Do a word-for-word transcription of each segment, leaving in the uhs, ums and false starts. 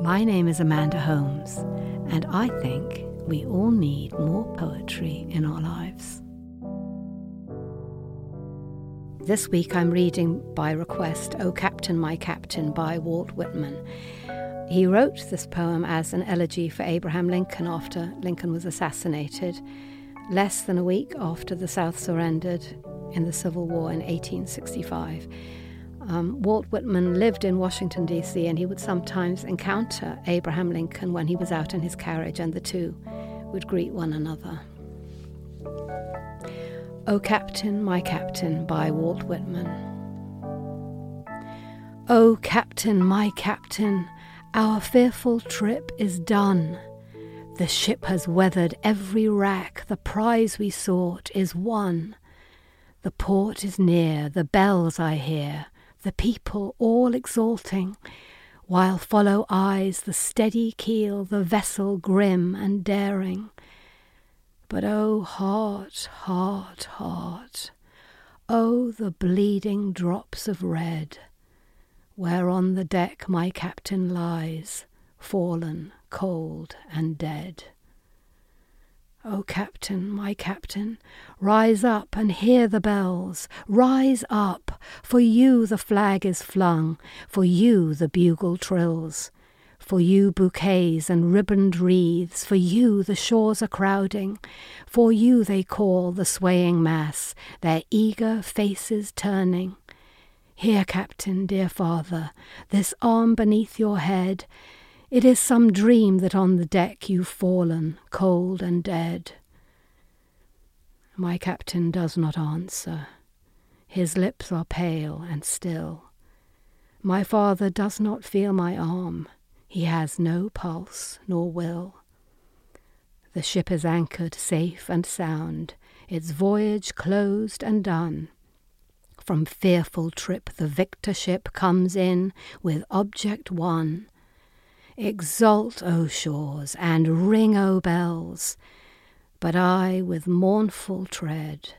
My name is Amanda Holmes, and I think we all need more poetry in our lives. This week I'm reading by request O Captain, My Captain by Walt Whitman. He wrote this poem as an elegy for Abraham Lincoln after Lincoln was assassinated, less than a week after the South surrendered in the Civil War in eighteen sixty-five. Um, Walt Whitman lived in Washington, D C, and he would sometimes encounter Abraham Lincoln when he was out in his carriage, and the two would greet one another. O Captain, My Captain by Walt Whitman. O Captain, my Captain, our fearful trip is done. The ship has weathered every wrack, the prize we sought is won. The port is near, the bells I hear, the people all exulting, while follow eyes the steady keel, the vessel grim and daring. But oh, heart, heart, heart, oh, the bleeding drops of red, where on the deck my captain lies, fallen, cold and dead. O Captain, my Captain, rise up and hear the bells, rise up, for you the flag is flung, for you the bugle trills, for you bouquets and ribboned wreaths, for you the shores are crowding, for you they call the swaying mass, their eager faces turning. Here, Captain, dear father, this arm beneath your head, it is some dream that on the deck you've fallen, cold and dead. My captain does not answer. His lips are pale and still. My father does not feel my arm. He has no pulse nor will. The ship is anchored safe and sound, its voyage closed and done. From fearful trip the victor ship comes in with object won. Exult, O shores, and ring, O bells, but I with mournful tread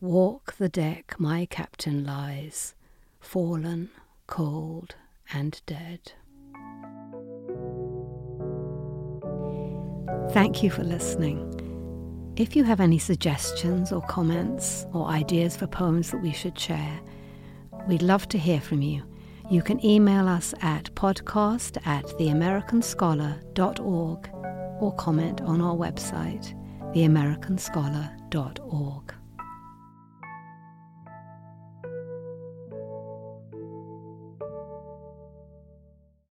walk the deck my captain lies, fallen, cold and dead. Thank you for listening. If you have any suggestions or comments or ideas for poems that we should share, we'd love to hear from you. You can email us at podcast at the american scholar dot org or comment on our website, the american scholar dot org.